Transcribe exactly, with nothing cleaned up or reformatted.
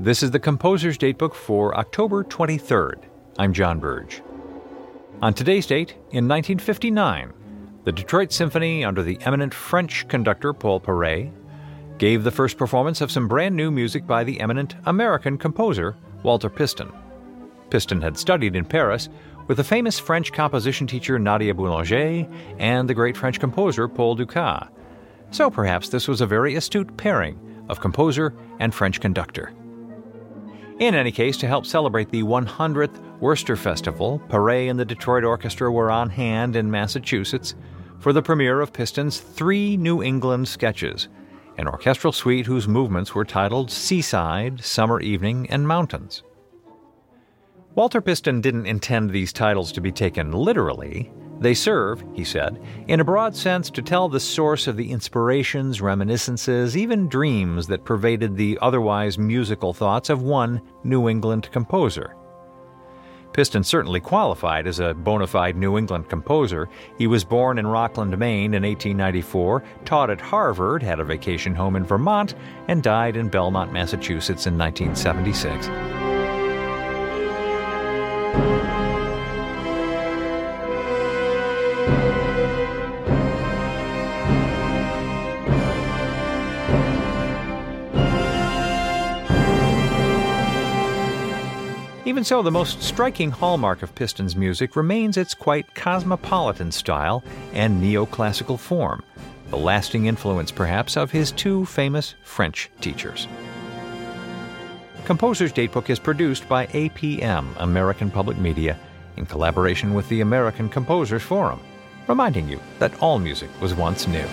This is the Composer's Datebook for October twenty-third. I'm John Burge. On today's date, in nineteen fifty-nine, the Detroit Symphony, under the eminent French conductor Paul Paray, gave the first performance of some brand new music by the eminent American composer Walter Piston. Piston had studied in Paris with the famous French composition teacher Nadia Boulanger and the great French composer Paul Dukas, so perhaps this was a very astute pairing of composer and French conductor. In any case, to help celebrate the one hundredth Worcester Festival, Paray and the Detroit Orchestra were on hand in Massachusetts for the premiere of Piston's Three New England Sketches, an orchestral suite whose movements were titled Seaside, Summer Evening, and Mountains. Walter Piston didn't intend these titles to be taken literally. They serve, he said, in a broad sense to tell the source of the inspirations, reminiscences, even dreams that pervaded the otherwise musical thoughts of one New England composer. Piston certainly qualified as a bona fide New England composer. He was born in Rockland, Maine in eighteen ninety-four, taught at Harvard, had a vacation home in Vermont, and died in Belmont, Massachusetts in nineteen seventy-six. Even so, the most striking hallmark of Piston's music remains its quite cosmopolitan style and neoclassical form, the lasting influence, perhaps, of his two famous French teachers. Composer's Datebook is produced by A P M, American Public Media, in collaboration with the American Composers Forum, reminding you that all music was once new.